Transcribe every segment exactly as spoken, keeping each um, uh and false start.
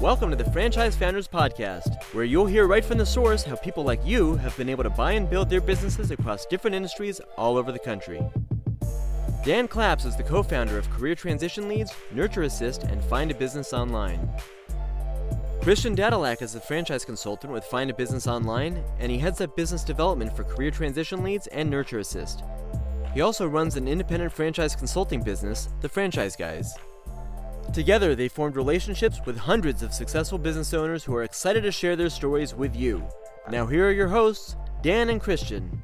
Welcome to the Franchise Founders Podcast, where you'll hear right from the source how people like you have been able to buy and build their businesses across different industries all over the country. Dan Claps is the co-founder of Career Transition Leads, Nurture Assist, and Find a Business Online. Christian Dadulak is a franchise consultant with Find a Business Online, and he heads up business development for Career Transition Leads and Nurture Assist. He also runs an independent franchise consulting business, The Franchise Guys. Together, they formed relationships with hundreds of successful business owners who are excited to share their stories with you. Now here are your hosts, Dan and Christian.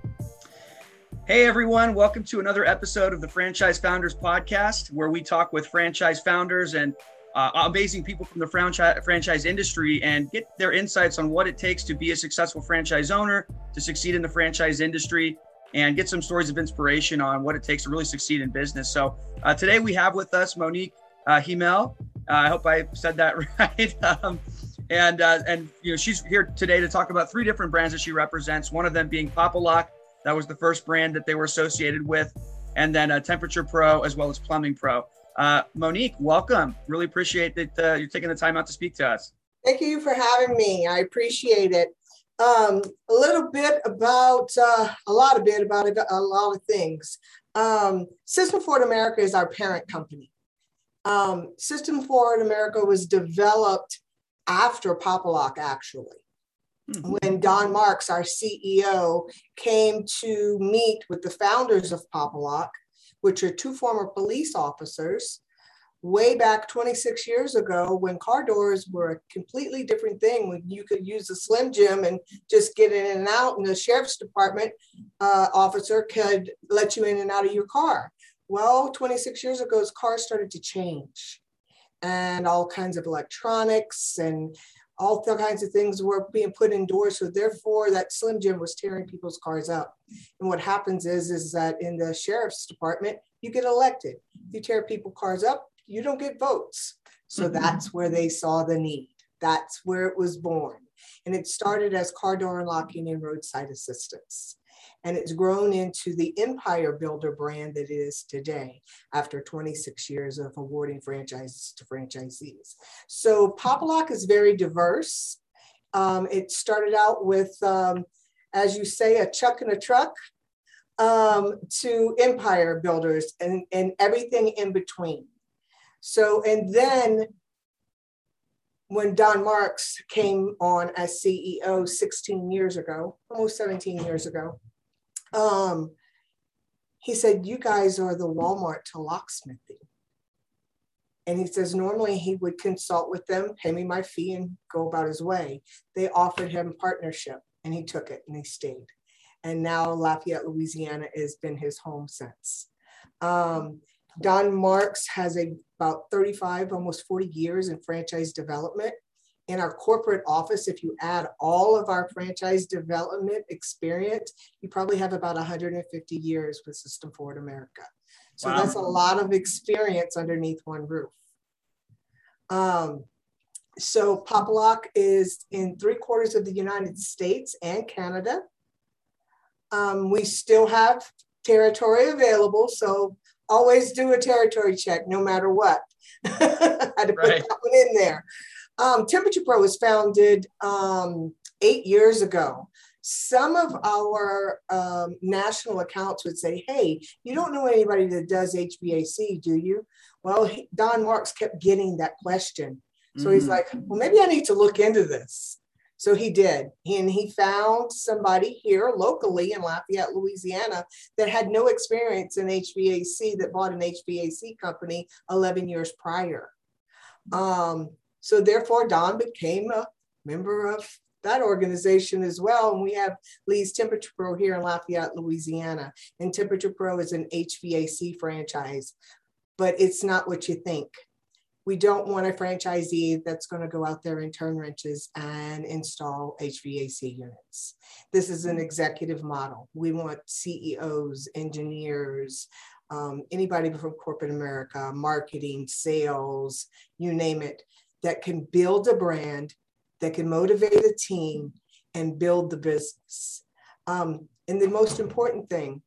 Hey everyone, welcome to another episode of the Franchise Founders Podcast, where we talk with franchise founders and uh, amazing people from the franchise franchise industry and get their insights on what it takes to be a successful franchise owner, to succeed in the franchise industry, and get some stories of inspiration on what it takes to really succeed in business. So uh, today we have with us Monique Uh, Hymel, uh, I hope I said that right. um, and uh, and you know she's here today to talk about three different brands that she represents. One of them being Pop-A-Lock, that was the first brand that they were associated with, and then uh, Temperature Pro as well as Plumbing Pro. Uh, Monique, welcome. Really appreciate that uh, you're taking the time out to speak to us. Thank you for having me. I appreciate it. Um, a little bit about uh, a lot of bit about a lot of things. Um, System Forward America is our parent company. Um, System Forward America was developed after Pop-A-Lock, actually, mm-hmm. when Don Marks, our C E O, came to meet with the founders of Pop-A-Lock, which are two former police officers, way back twenty-six years ago when car doors were a completely different thing, when you could use a Slim Jim and just get in and out, and the sheriff's department uh, officer could let you in and out of your car. Well, twenty-six years ago, as cars started to change and all kinds of electronics and all kinds of things were being put indoors. So therefore, that Slim Jim was tearing people's cars up. And what happens is, is that in the sheriff's department, you get elected. You tear people's cars up, you don't get votes. So mm-hmm. that's where they saw the need. That's where it was born. And it started as car door unlocking and roadside assistance. And it's grown into the empire builder brand that it is today after twenty-six years of awarding franchises to franchisees. So Pop-A-Lock is very diverse. Um, it started out with, um, as you say, a chuck and a truck um, to empire builders and, and everything in between. So, and then when Don Marks came on as C E O sixteen years ago, almost seventeen years ago, Um, he said, you guys are the Walmart to locksmithing. And he says, normally he would consult with them, pay me my fee and go about his way. They offered him partnership and he took it and he stayed. And now Lafayette, Louisiana has been his home since. Um, Don Marks has a, about thirty-five, almost forty years in franchise development. In our corporate office, if you add all of our franchise development experience, you probably have about one hundred fifty years with System Forward America. So wow. That's a lot of experience underneath one roof. Um, so Pop-A-Lock is in three quarters of the United States and Canada. Um, we still have territory available, so always do a territory check, no matter what. I had to put right. that one in there. Um, Temperature Pro was founded um, eight years ago. Some of our um, national accounts would say, hey, you don't know anybody that does H V A C, do you? Well, he, Don Marks kept getting that question. So mm-hmm. he's like, well, maybe I need to look into this. So he did. And he found somebody here locally in Lafayette, Louisiana, that had no experience in H V A C, that bought an H V A C company eleven years prior. Um, So therefore, Don became a member of that organization as well. And we have Lee's Temperature Pro here in Lafayette, Louisiana. And Temperature Pro is an H V A C franchise, but it's not what you think. We don't want a franchisee that's going to go out there and turn wrenches and install H V A C units. This is an executive model. We want C E Os, engineers, um, anybody from corporate America, marketing, sales, you name it, that can build a brand, that can motivate a team and build the business. Um, and the most important thing,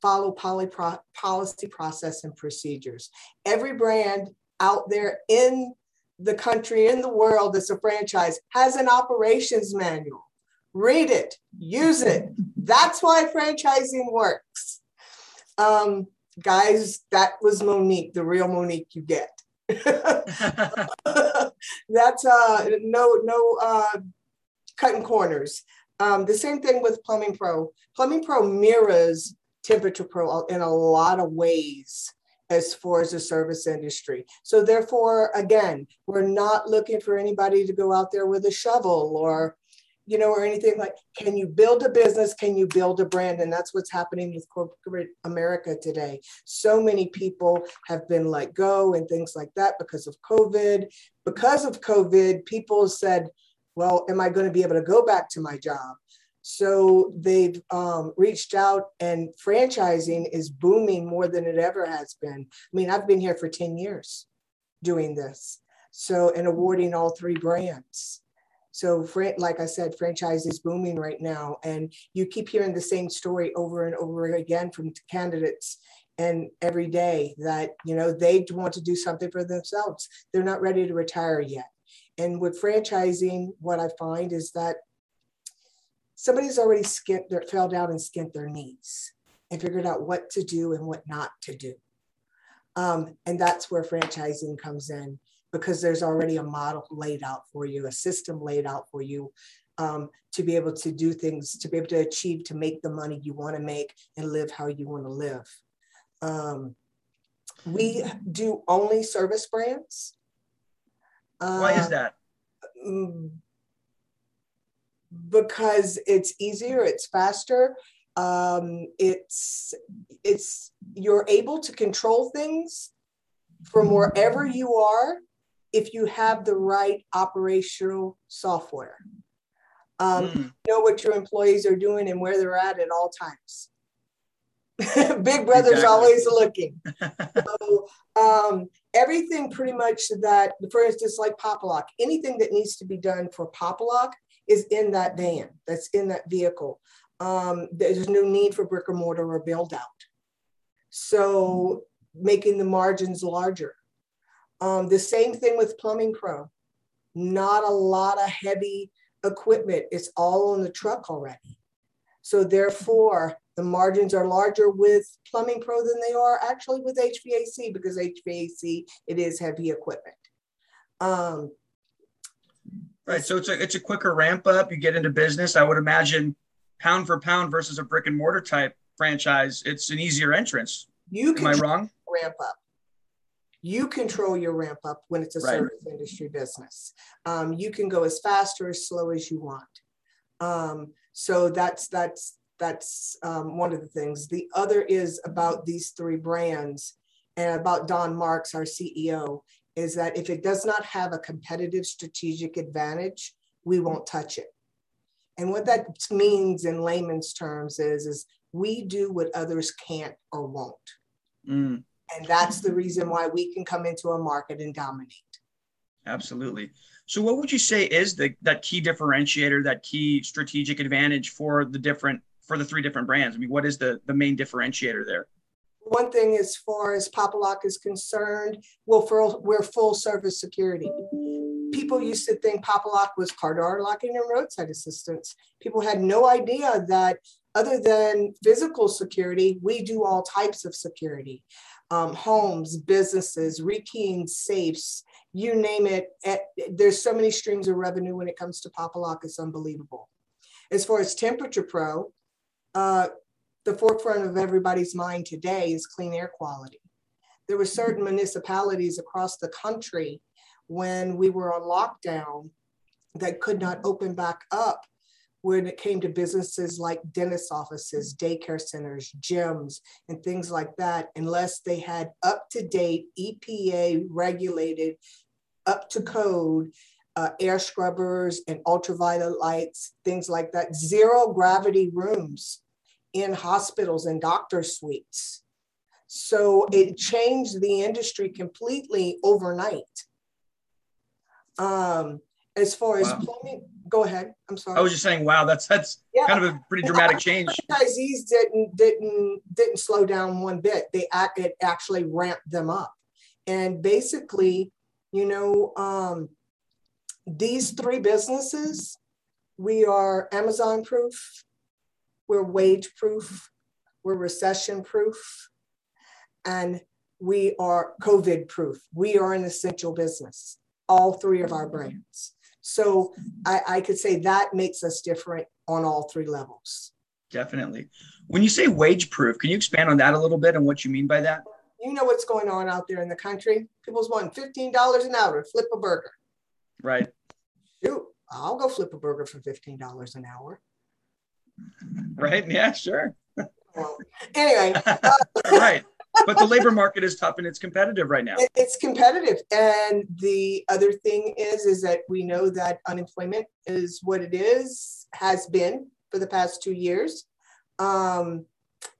follow polypro- policy, process, and procedures. Every brand out there in the country and the world that's a franchise has an operations manual. Read it, use it. That's why franchising works. Um, guys, that was Monique, the real Monique you get. That's uh, no, no uh, cutting corners. Um, the same thing with Plumbing Pro. Plumbing Pro mirrors Temperature Pro in a lot of ways as far as the service industry. So therefore, again, we're not looking for anybody to go out there with a shovel or, you know, or anything like, can you build a business? Can you build a brand? And that's what's happening with corporate America today. So many people have been let go and things like that because of COVID. Because of COVID, people said, well, am I going to be able to go back to my job? So they've um, reached out, and franchising is booming more than it ever has been. I mean, I've been here for ten years doing this. So, and awarding all three brands. So like I said, franchise is booming right now. And you keep hearing the same story over and over again from candidates and every day that, you know, they want to do something for themselves. They're not ready to retire yet. And with franchising, what I find is that somebody's already skint their, fell down and skint their knees and figured out what to do and what not to do. Um, and that's where franchising comes in, because there's already a model laid out for you, a system laid out for you um, to be able to do things, to be able to achieve, to make the money you want to make and live how you want to live. Um, we do only service brands. Uh, Why is that? Because it's easier, it's faster, um, it's it's you're able to control things from wherever you are if you have the right operational software. Um, mm. You know what your employees are doing and where they're at at all times. Big Brother's exactly. Always looking. So, um, everything pretty much that, for instance, like Pop-A-Lock, anything that needs to be done for Pop-A-Lock is in that van, that's in that vehicle. Um, there's no need for brick or mortar or build out. So making the margins larger. Um, the same thing with Plumbing Pro. Not a lot of heavy equipment. It's all on the truck already. So therefore, the margins are larger with Plumbing Pro than they are actually with H V A C, because H V A C, it is heavy equipment. Um, right, so it's a, it's a quicker ramp up. You get into business. I would imagine pound for pound versus a brick and mortar type franchise, it's an easier entrance. You Am I wrong? Ramp up. You control your ramp up when it's a right. service industry business. Um, you can go as fast or as slow as you want. Um, so that's that's. That's um, one of the things. The other is about these three brands and about Don Marks, our C E O, is that if it does not have a competitive strategic advantage, we won't touch it. And what that means in layman's terms is, is we do what others can't or won't. Mm. And that's the reason why we can come into a market and dominate. Absolutely. So what would you say is the, that key differentiator, that key strategic advantage for the different for the three different brands? I mean, what is the, the main differentiator there? One thing as far as Pop-A-Lock is concerned, well, for, we're full service security. People used to think Pop-A-Lock was car door locking and roadside assistance. People had no idea that other than physical security, we do all types of security. Um, homes, businesses, rekeying safes, you name it. At, there's so many streams of revenue when it comes to Pop-A-Lock, it's unbelievable. As far as Temperature Pro, Uh, the forefront of everybody's mind today is clean air quality. There were certain municipalities across the country when we were on lockdown that could not open back up when it came to businesses like dentist offices, daycare centers, gyms, and things like that, unless they had up-to-date E P A regulated, up to code, Uh, air scrubbers and ultraviolet lights, things like that. Zero gravity rooms in hospitals and doctor suites. So it changed the industry completely overnight. Um, as far as wow. plumbing, go ahead. I'm sorry. I was just saying, wow, that's that's yeah. kind of a pretty dramatic change. Franchisees didn't didn't didn't slow down one bit. They it actually ramped them up, and basically You know, um, these three businesses, we are Amazon proof, we're wage proof, we're recession proof, and we are COVID proof. We are an essential business, all three of our brands. So I, I could say that makes us different on all three levels. Definitely. When you say wage proof, can you expand on that a little bit and what you mean by that? You know what's going on out there in the country. People's wanting fifteen dollars an hour to flip a burger. Right. Shoot, I'll go flip a burger for fifteen dollars an hour. Right. Yeah, sure. Well, anyway. Uh, right. But the labor market is tough and it's competitive right now. It's competitive. And the other thing is, is that we know that unemployment is what it is, has been for the past two years. Um,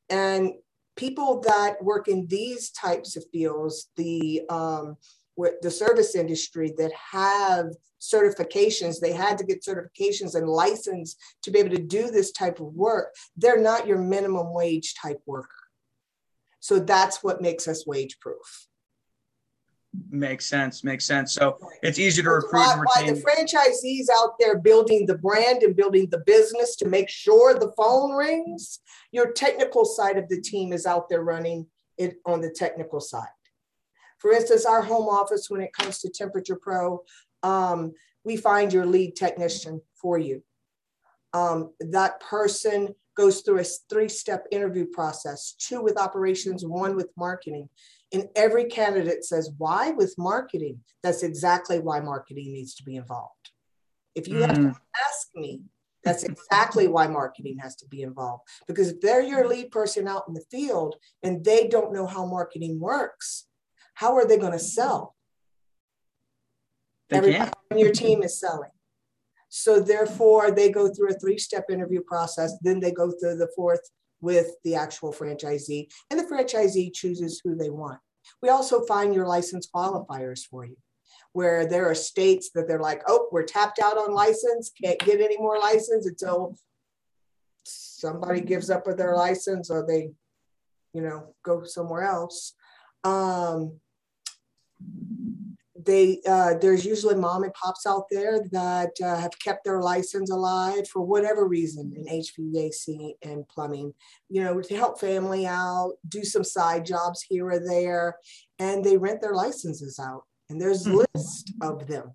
and people that work in these types of fields, the um, the service industry, that have certifications, they had to get certifications and license to be able to do this type of work. They're not your minimum wage type worker. So that's what makes us wage proof. Makes sense. Makes sense. So it's easy to recruit and retain. Why the franchisees out there building the brand and building the business to make sure the phone rings, your technical side of the team is out there running it on the technical side. For instance, our home office, when it comes to Temperature Pro, um, we find your lead technician for you. Um, that person goes through a three-step interview process, two with operations, one with marketing. And every candidate says, why with marketing? That's exactly why marketing needs to be involved. If you mm. have to ask me, that's exactly why marketing has to be involved. Because if they're your lead person out in the field and they don't know how marketing works, how are they going to sell? They Everybody on your team is selling. So therefore, they go through a three-step interview process. Then they go through the fourth with the actual franchisee, and the franchisee chooses who they want. We also find your license qualifiers for you, where there are states that they're like, oh, we're tapped out on license, can't get any more license until somebody gives up with their license or they, you know, go somewhere else. Um, They, uh, there's usually mom and pops out there that uh, have kept their license alive for whatever reason in H V A C and plumbing, you know, to help family out, do some side jobs here or there, and they rent their licenses out. And there's a list of them,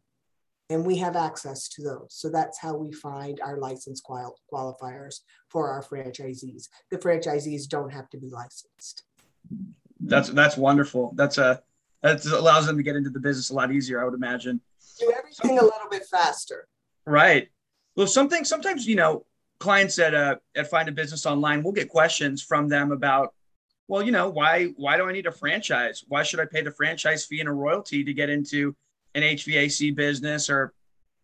and we have access to those. So that's how we find our license qual- qualifiers for our franchisees. The franchisees don't have to be licensed. That's that's wonderful. That's a That allows them to get into the business a lot easier, I would imagine. Do everything so, a little bit faster. Right. Well, something sometimes, you know, clients at uh, at Find a Business Online will get questions from them about, well, you know, why why do I need a franchise? Why should I pay the franchise fee and a royalty to get into an H V A C business or,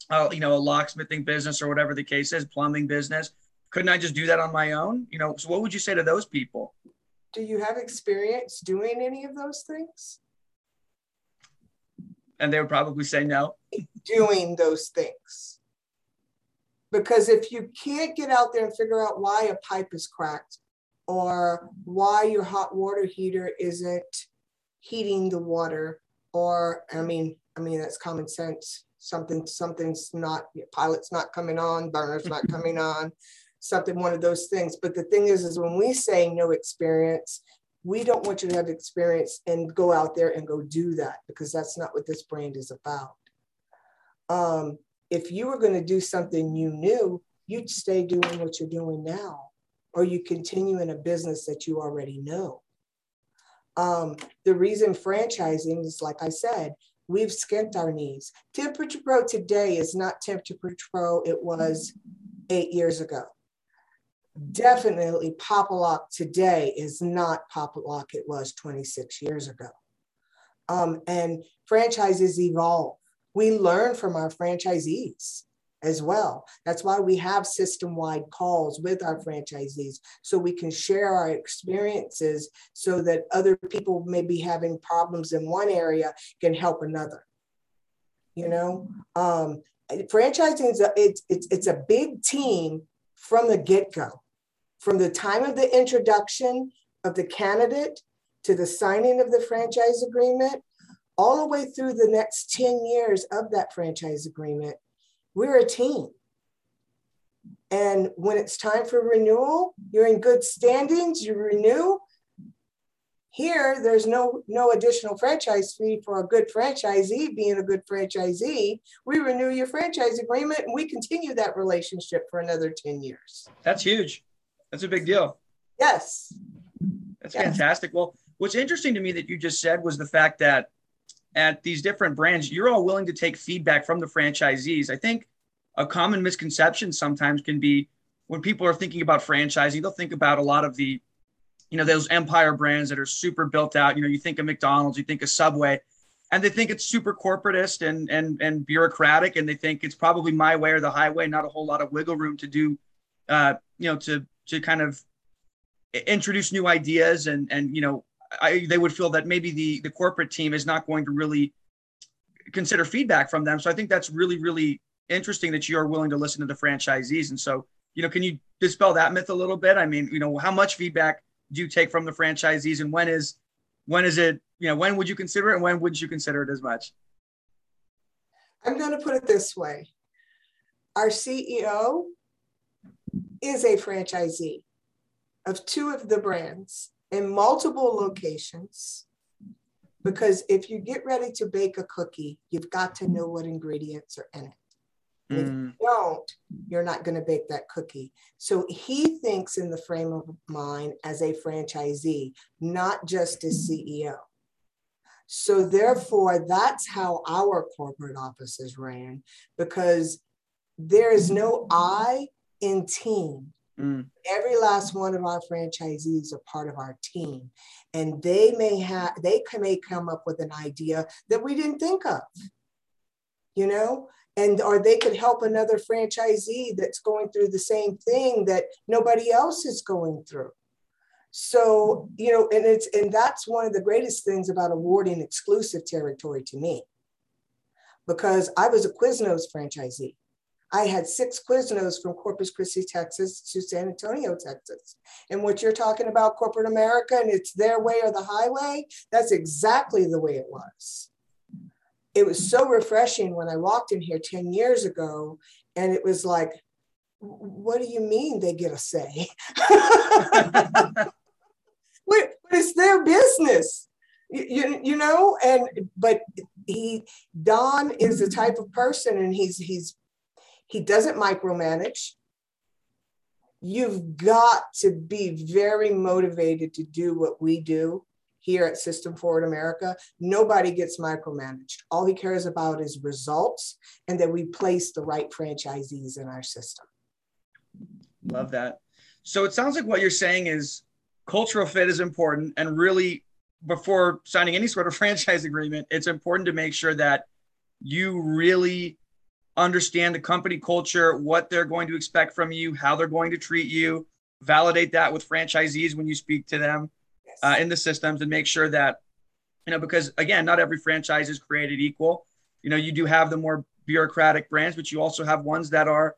uh, you know, a locksmithing business or whatever the case is, plumbing business? Couldn't I just do that on my own? You know, so what would you say to those people? Do you have experience doing any of those things? And they would probably say no. Doing those things. Because if you can't get out there and figure out why a pipe is cracked or why your hot water heater isn't heating the water, or, I mean, I mean, that's common sense. Something, something's not, pilot's not coming on, burner's not coming on, something, one of those things. But the thing is, is when we say no experience, we don't want you to have experience and go out there and go do that, because that's not what this brand is about. Um, if you were going to do something you knew, you'd stay doing what you're doing now, or you continue in a business that you already know. Um, the reason franchising is, like I said, we've skimped our needs. Temperature Pro today is not Temperature Pro it was eight years ago. Definitely Pop-A-Lock today is not Pop-A-Lock it was twenty-six years ago. Um, and franchises evolve. We learn from our franchisees as well. That's why we have system-wide calls with our franchisees, so we can share our experiences so that other people may be having problems in one area can help another. You know, um, franchising is a, it's, it's, it's a big team from the get-go. From the time of the introduction of the candidate to the signing of the franchise agreement, all the way through the next ten years of that franchise agreement, we're a team. And when it's time for renewal, you're in good standings, you renew. Here, there's no, no additional franchise fee for a good franchisee being a good franchisee. We renew your franchise agreement and we continue that relationship for another ten years. That's huge. That's a big deal. Yes. That's yes. fantastic. Well, what's interesting to me that you just said was the fact that at these different brands, you're all willing to take feedback from the franchisees. I think a common misconception sometimes can be when people are thinking about franchising, they'll think about a lot of the, you know, those empire brands that are super built out. You know, you think of McDonald's, you think of Subway, and they think it's super corporatist and and and bureaucratic, and they think it's probably my way or the highway, not a whole lot of wiggle room to do, uh, you know, to to kind of introduce new ideas. And, and you know, I, they would feel that maybe the the corporate team is not going to really consider feedback from them. So I think that's really, really interesting that you're willing to listen to the franchisees. And so, you know, can you dispel that myth a little bit? I mean, you know, how much feedback do you take from the franchisees, and when is, when is it, you know, when would you consider it and when wouldn't you consider it as much? I'm going to put it this way. Our C E O is a franchisee of two of the brands in multiple locations, because if you get ready to bake a cookie, you've got to know what ingredients are in it. If you don't, you're not going to bake that cookie. So he thinks in the frame of mind as a franchisee, not just as C E O. So therefore, that's how our corporate offices ran, because there is no I in team. Mm. Every last one of our franchisees are part of our team, and they may have, they may come up with an idea that we didn't think of, you know? And or they could help another franchisee that's going through the same thing that nobody else is going through. So, you know, and it's and that's one of the greatest things about awarding exclusive territory to me, because I was a Quiznos franchisee. I had six Quiznos from Corpus Christi, Texas to San Antonio, Texas. And what you're talking about, corporate America, and it's their way or the highway, that's exactly the way it was. It was so refreshing when I walked in here ten years ago, and it was like, what do you mean they get a say? But it's their business, you, you know? And, but he, Don is the type of person, and he's, he's, he doesn't micromanage. You've got to be very motivated to do what we do here at System Forward America. Nobody gets micromanaged. All he cares about is results, and that we place the right franchisees in our system. Love that. So it sounds like what you're saying is cultural fit is important, and really before signing any sort of franchise agreement, it's important to make sure that you really understand the company culture, what they're going to expect from you, how they're going to treat you, validate that with franchisees when you speak to them. Uh, in the systems, and make sure that, you know, because again, not every franchise is created equal. You know, you do have the more bureaucratic brands, but you also have ones that are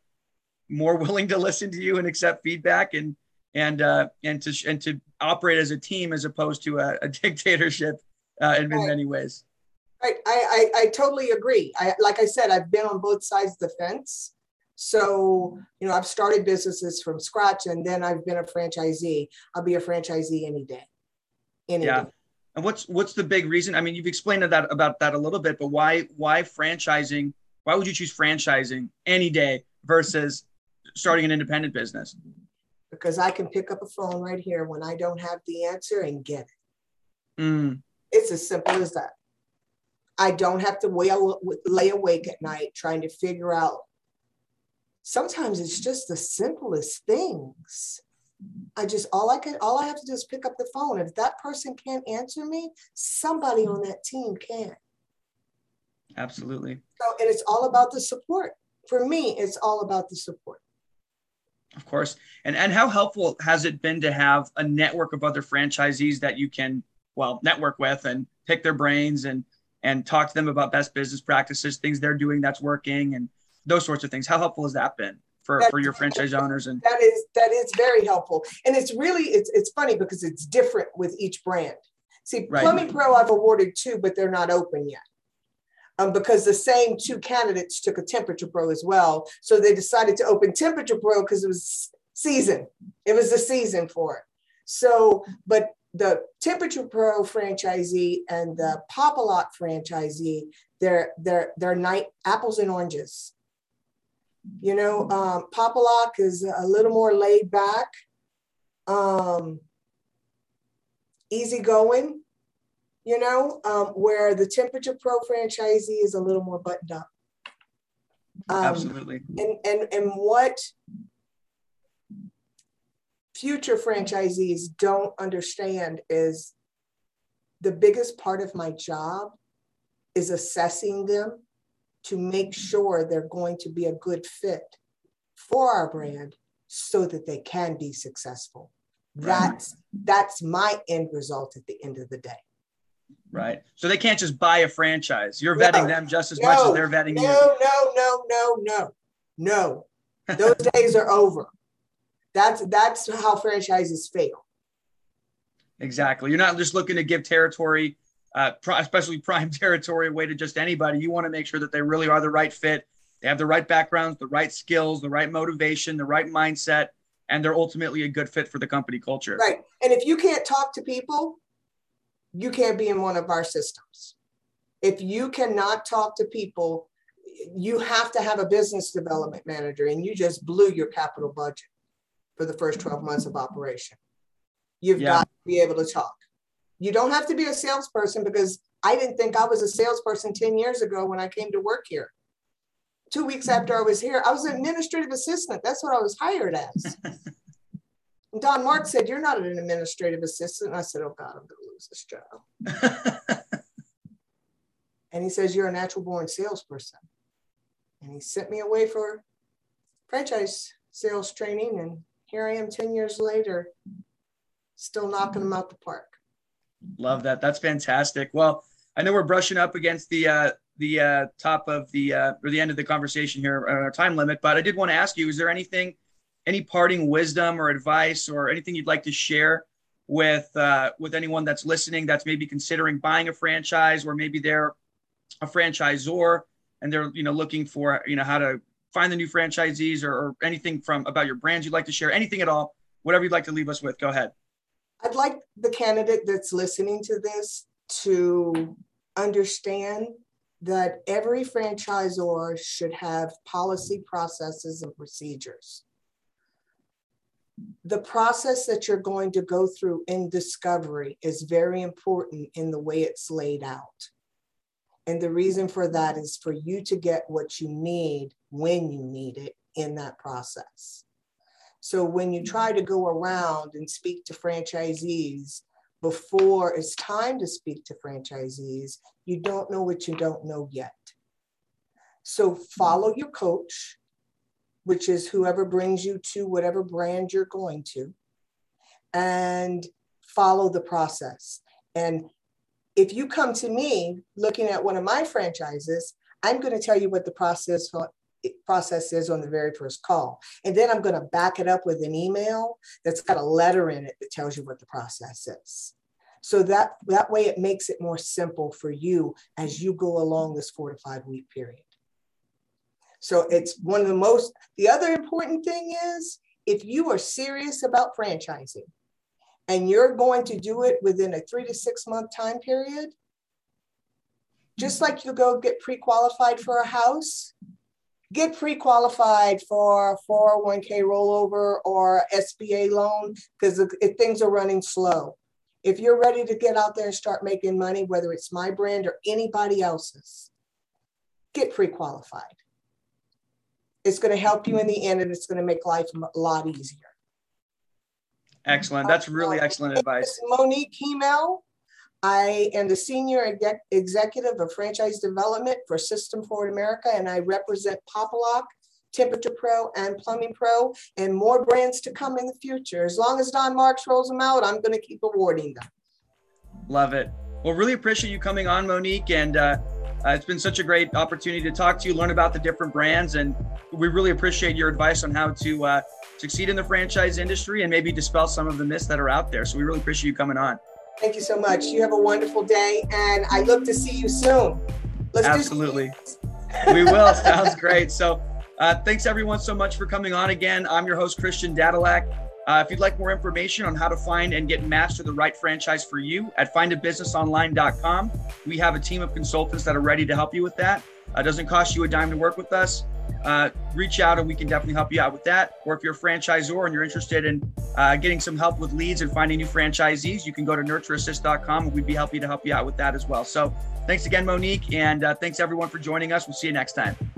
more willing to listen to you and accept feedback and, and, uh, and to, and to operate as a team, as opposed to a, a dictatorship uh, in right. many ways. Right. I, I, I totally agree. I, like I said, I've been on both sides of the fence. So, you know, I've started businesses from scratch, and then I've been a franchisee. I'll be a franchisee any day. Yeah. And what's, what's the big reason? I mean, you've explained that about that a little bit, but why, why franchising, why would you choose franchising any day versus starting an independent business? Because I can pick up a phone right here when I don't have the answer and get it. Mm. It's as simple as that. I don't have to wail, lay awake at night trying to figure out. Sometimes it's just the simplest things. I just, all I can, all I have to do is pick up the phone. If that person can't answer me, somebody on that team can. Absolutely. So, and it's all about the support. For me, it's all about the support. Of course. And, and how helpful has it been to have a network of other franchisees that you can, well, network with and pick their brains and, and talk to them about best business practices, things they're doing that's working and those sorts of things. How helpful has that been? For, that, for your franchise owners? And that is that is very helpful. And it's really, it's it's funny because it's different with each brand. See, right. Plumbing Pro, I've awarded two, but they're not open yet. Um, because the same two candidates took a Temperature Pro as well. So they decided to open Temperature Pro because it was season. It was the season for it. So, but the Temperature Pro franchisee and the Pop-A-Lock franchisee, they're, they're, they're night apples and oranges. You know, um, Pop-A-Lock is a little more laid back, um, easygoing. You know, um, where the Temperature Pro franchisee is a little more buttoned up. Um, Absolutely. And, and, and what future franchisees don't understand is the biggest part of my job is assessing them to make sure they're going to be a good fit for our brand so that they can be successful. That's, that's my end result at the end of the day. Right. So they can't just buy a franchise. You're vetting no, them just as no, much as they're vetting no, you. No, no, no, no, no, no. Those days are over. That's that's how franchises fail. Exactly. You're not just looking to give territory, uh, especially prime territory, away to just anybody. You want to make sure that they really are the right fit. They have the right backgrounds, the right skills, the right motivation, the right mindset, and they're ultimately a good fit for the company culture. Right. And if you can't talk to people, you can't be in one of our systems. If you cannot talk to people, you have to have a business development manager, and you just blew your capital budget for the first twelve months of operation. You've yeah. got to be able to talk. You don't have to be a salesperson, because I didn't think I was a salesperson ten years ago when I came to work here. Two weeks after I was here, I was an administrative assistant. That's what I was hired as. Don Marks said, "You're not an administrative assistant." And I said, "Oh God, I'm going to lose this job." And he says, "You're a natural born salesperson." And he sent me away for franchise sales training. And here I am ten years later, still knocking them out the park. Love that. That's fantastic. Well, I know we're brushing up against the uh, the uh, top of the, uh, or the end of the conversation here on our time limit, but I did want to ask you, is there anything, any parting wisdom or advice or anything you'd like to share with uh, with anyone that's listening that's maybe considering buying a franchise, or maybe they're a franchisor and they're, you know, looking for, you know, how to find the new franchisees, or, or anything from about your brand you'd like to share, anything at all, whatever you'd like to leave us with, go ahead. I'd like the candidate that's listening to this to understand that every franchisor should have policy, processes, and procedures. The process that you're going to go through in discovery is very important in the way it's laid out. And the reason for that is for you to get what you need when you need it in that process. So when you try to go around and speak to franchisees before it's time to speak to franchisees, you don't know what you don't know yet. So follow your coach, which is whoever brings you to whatever brand you're going to, and follow the process. And if you come to me looking at one of my franchises, I'm going to tell you what the process, process is on the very first call. And then I'm going to back it up with an email that's got a letter in it that tells you what the process is. So that, that way it makes it more simple for you as you go along this four to five week period. So it's one of the most, the other important thing is, if you are serious about franchising and you're going to do it within a three to six month time period, just like you go get pre-qualified for a house, get pre-qualified for four oh one k rollover or S B A loan, because if things are running slow. If you're ready to get out there and start making money, whether it's my brand or anybody else's, get pre-qualified. It's going to help you in the end, and it's going to make life a lot easier. Excellent. That's really uh, excellent advice. Monique Hymel. I am the Senior exec- Executive of Franchise Development for System Forward America, and I represent Pop-A-Lock, Temperature Pro, and Plumbing Pro, and more brands to come in the future. As long as Don Marks rolls them out, I'm going to keep awarding them. Love it. Well, really appreciate you coming on, Monique, and uh, Uh, it's been such a great opportunity to talk to you, learn about the different brands, and we really appreciate your advice on how to uh, succeed in the franchise industry and maybe dispel some of the myths that are out there. So we really appreciate you coming on. Thank you so much. You have a wonderful day, and I look to see you soon. Let's Absolutely. Do we will. Sounds great. So uh, thanks, everyone, so much for coming on again. I'm your host, Christian Dadulak. Uh, if you'd like more information on how to find and get matched to the right franchise for you at find a business online dot com, we have a team of consultants that are ready to help you with that. It uh, doesn't cost you a dime to work with us. Uh, reach out and we can definitely help you out with that. Or if you're a franchisor and you're interested in uh, getting some help with leads and finding new franchisees, you can go to nurture assist dot com and we'd be happy to help you out with that as well. So thanks again, Monique. And uh, thanks everyone for joining us. We'll see you next time.